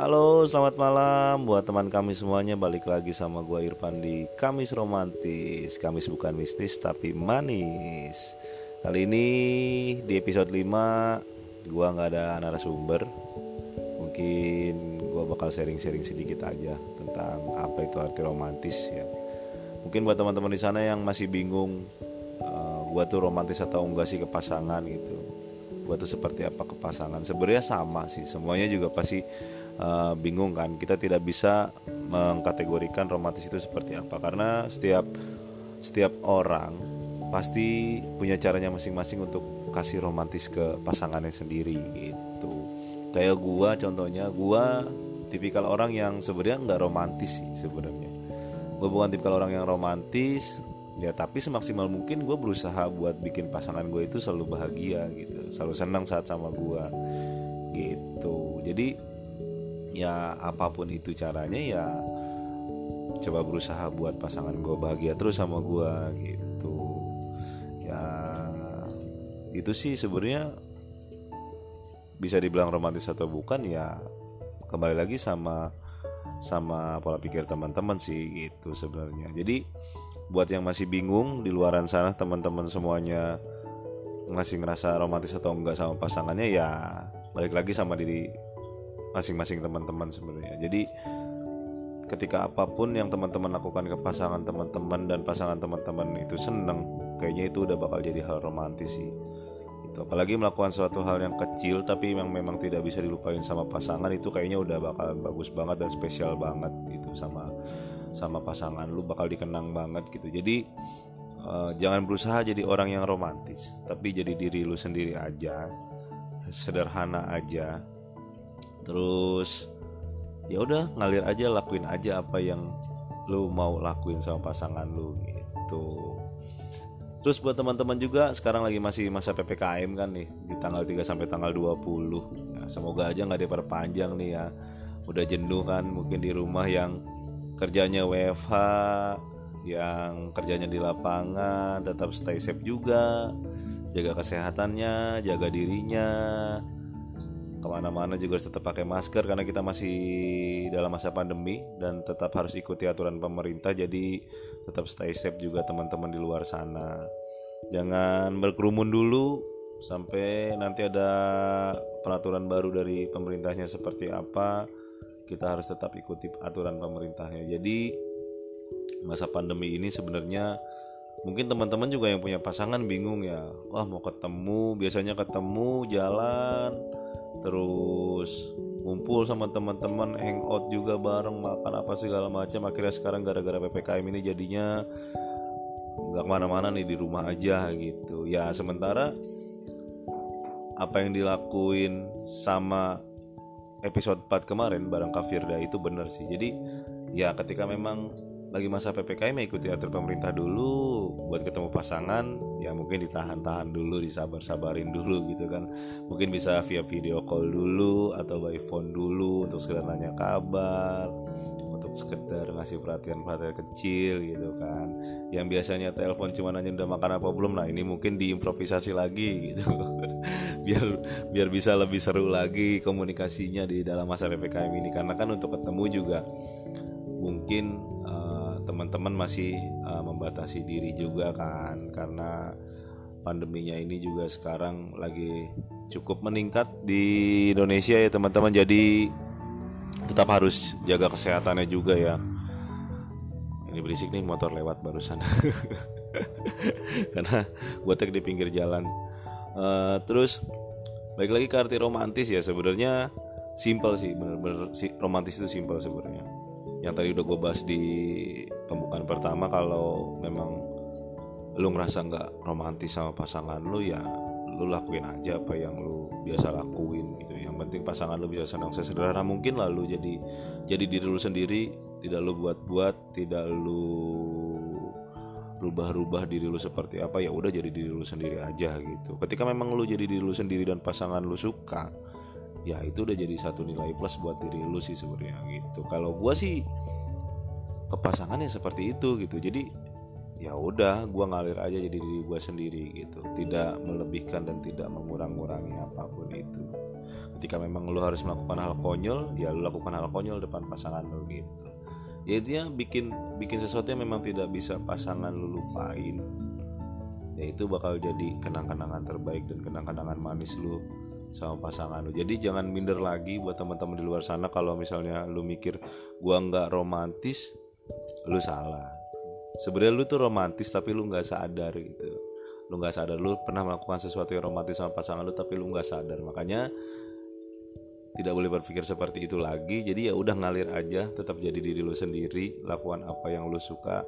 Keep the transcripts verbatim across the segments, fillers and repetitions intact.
Halo, selamat malam buat teman kami semuanya. Balik lagi sama gua Irfan di Kamis Romantis. Kamis bukan mistis tapi manis. Kali ini di episode lima gua gak ada narasumber. Mungkin gua bakal sharing-sharing sedikit aja tentang apa itu arti romantis ya. Mungkin buat teman-teman di sana yang masih bingung uh, gua tuh romantis atau enggak sih ke pasangan gitu, gua tuh seperti apa ke pasangan. Sebenarnya sama sih, semuanya juga pasti uh, bingung kan. Kita tidak bisa mengkategorikan romantis itu seperti apa, karena setiap setiap orang pasti punya caranya masing-masing untuk kasih romantis ke pasangannya sendiri gitu. Kayak gua contohnya, gua tipikal orang yang sebenarnya nggak romantis sih sebenarnya. Gua bukan tipikal orang yang romantis. Ya tapi semaksimal mungkin gue berusaha buat bikin pasangan gue itu selalu bahagia gitu, selalu senang saat sama gue gitu. Jadi ya apapun itu caranya, ya coba berusaha buat pasangan gue bahagia terus sama gue gitu. Ya itu sih sebenarnya bisa dibilang romantis atau bukan, ya kembali lagi sama sama pola pikir teman-teman sih gitu sebenarnya. Jadi buat yang masih bingung di luaran sana, teman-teman semuanya masih ngerasa romantis atau enggak sama pasangannya, ya balik lagi sama diri masing-masing teman-teman sebenarnya. Jadi ketika apapun yang teman-teman lakukan ke pasangan teman-teman dan pasangan teman-teman itu seneng, kayaknya itu udah bakal jadi hal romantis sih itu. Apalagi melakukan suatu hal yang kecil tapi yang memang tidak bisa dilupain sama pasangan, itu kayaknya udah bakal bagus banget dan spesial banget gitu sama sama pasangan lu, bakal dikenang banget gitu. Jadi uh, jangan berusaha jadi orang yang romantis, tapi jadi diri lu sendiri aja, sederhana aja. Terus ya udah ngalir aja, lakuin aja apa yang lu mau lakuin sama pasangan lu gitu. Terus buat teman-teman juga, sekarang lagi masih masa P P K M kan nih, di tanggal tiga sampai tanggal dua puluh. Nah, semoga aja nggak diperpanjang nih ya. Udah jenuh kan mungkin di rumah yang kerjanya W F H, yang kerjanya di lapangan. Tetap stay safe juga, jaga kesehatannya, jaga dirinya. Kemana-mana juga harus tetap pakai masker karena kita masih dalam masa pandemi, dan tetap harus ikuti aturan pemerintah. Jadi tetap stay safe juga teman-teman di luar sana. Jangan berkerumun dulu sampai nanti ada peraturan baru dari pemerintahnya seperti apa. Kita harus tetap ikuti aturan pemerintahnya. Jadi masa pandemi ini sebenarnya mungkin teman-teman juga yang punya pasangan bingung ya. Wah, mau ketemu, biasanya ketemu jalan, terus ngumpul sama teman-teman, hangout juga bareng, makan apa segala macam. Akhirnya sekarang gara-gara P P K M ini jadinya nggak kemana-mana nih, di rumah aja gitu. Ya sementara apa yang dilakuin sama episode empat kemarin bareng Kak Firda itu benar sih. Jadi ya ketika memang lagi masa P P K M, ikuti atur pemerintah dulu. Buat ketemu pasangan ya mungkin ditahan-tahan dulu, disabar-sabarin dulu gitu kan. Mungkin bisa via video call dulu atau by phone dulu, untuk sekedar nanya kabar, untuk sekedar ngasih perhatian-perhatian kecil gitu kan. Yang biasanya telepon cuma nanya udah makan apa belum, nah ini mungkin diimprovisasi lagi gitu. biar biar bisa lebih seru lagi komunikasinya di dalam masa P P K M ini, karena kan untuk ketemu juga mungkin uh, teman-teman masih uh, membatasi diri juga kan, karena pandeminya ini juga sekarang lagi cukup meningkat di Indonesia ya teman-teman. Jadi tetap harus jaga kesehatannya juga ya. Ini berisik nih motor lewat barusan karena gue tek di pinggir jalan. Uh, terus balik lagi ke arti romantis ya, sebenarnya simple sih, bener-bener si, romantis itu simple sebenarnya. Yang tadi udah gue bahas di pembukaan pertama, kalau memang lu ngerasa nggak romantis sama pasangan lu, ya lu lakuin aja apa yang lu biasa lakuin gitu. Yang penting pasangan lu bisa senang, sesederhana mungkin lah lu jadi jadi diri lu sendiri, tidak lu buat-buat, tidak lu rubah-rubah diri lu seperti apa. Ya udah jadi diri lu sendiri aja gitu. Ketika memang lu jadi diri lu sendiri dan pasangan lu suka, ya itu udah jadi satu nilai plus buat diri lu sih sebenarnya gitu. Kalau gua sih ke pasangannya seperti itu gitu. Jadi ya udah gue ngalir aja jadi diri gue sendiri gitu, tidak melebihkan dan tidak mengurang-ngurangi apapun itu. Ketika memang lo harus melakukan hal konyol, ya lo lakukan hal konyol depan pasangan lo gitu. Ya intinya bikin bikin sesuatu yang memang tidak bisa pasangan lo lupain, ya itu bakal jadi kenang-kenangan terbaik dan kenang-kenangan manis lo sama pasangan lo. Jadi jangan minder lagi buat teman-teman di luar sana, kalau misalnya lo mikir gue nggak romantis, lo salah. Sebenarnya lu tuh romantis tapi lu nggak sadar gitu, lu nggak sadar lu pernah melakukan sesuatu yang romantis sama pasangan lu tapi lu nggak sadar. Makanya tidak boleh berpikir seperti itu lagi. Jadi ya udah ngalir aja, tetap jadi diri lu sendiri, lakukan apa yang lu suka,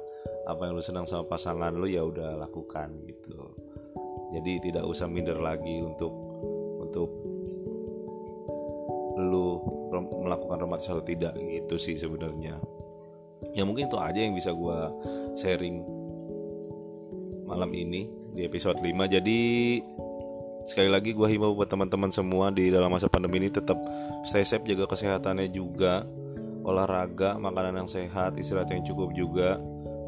apa yang lu senang sama pasangan lu, ya udah lakukan gitu. Jadi tidak usah minder lagi untuk untuk lu rom- melakukan romantis atau tidak gitu sih sebenarnya. Ya mungkin itu aja yang bisa gue sharing malam ini di episode lima. Jadi sekali lagi gue himbau buat teman-teman semua di dalam masa pandemi ini tetap stay safe, jaga kesehatannya juga, olahraga, makanan yang sehat, istirahat yang cukup juga,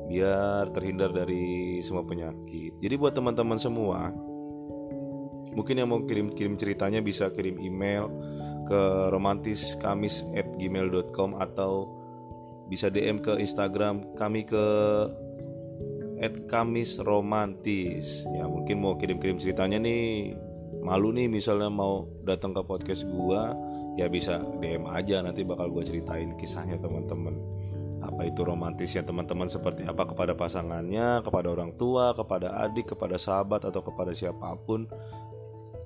biar terhindar dari semua penyakit. Jadi buat teman-teman semua, mungkin yang mau kirim-kirim ceritanya bisa kirim email ke romantiskamis at gmail dot com atau bisa D M ke Instagram kami ke et kamisromantis. Ya mungkin mau kirim-kirim ceritanya nih, malu nih misalnya mau datang ke podcast gua, ya bisa D M aja, nanti bakal gua ceritain kisahnya teman-teman. Apa itu romantisnya teman-teman seperti apa kepada pasangannya, kepada orang tua, kepada adik, kepada sahabat, atau kepada siapapun.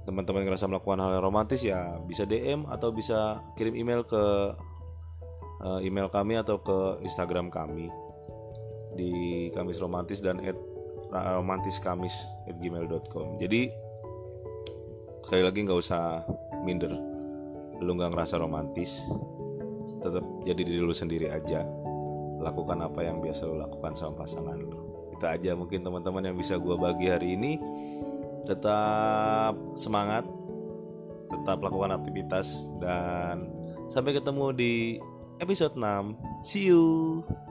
Teman-teman ngerasa melakukan hal yang romantis, ya bisa D M atau bisa kirim email ke email kami atau ke Instagram kami di kamisromantis dan at romantiskamis at gmail dot com. Jadi sekali lagi nggak usah minder, lu nggak ngerasa romantis, tetap jadi diri lu sendiri aja, lakukan apa yang biasa lu lakukan sama pasangan lu. Itu aja mungkin teman-teman yang bisa gua bagi hari ini. Tetap semangat, tetap lakukan aktivitas, dan sampai ketemu di episode enam. See you.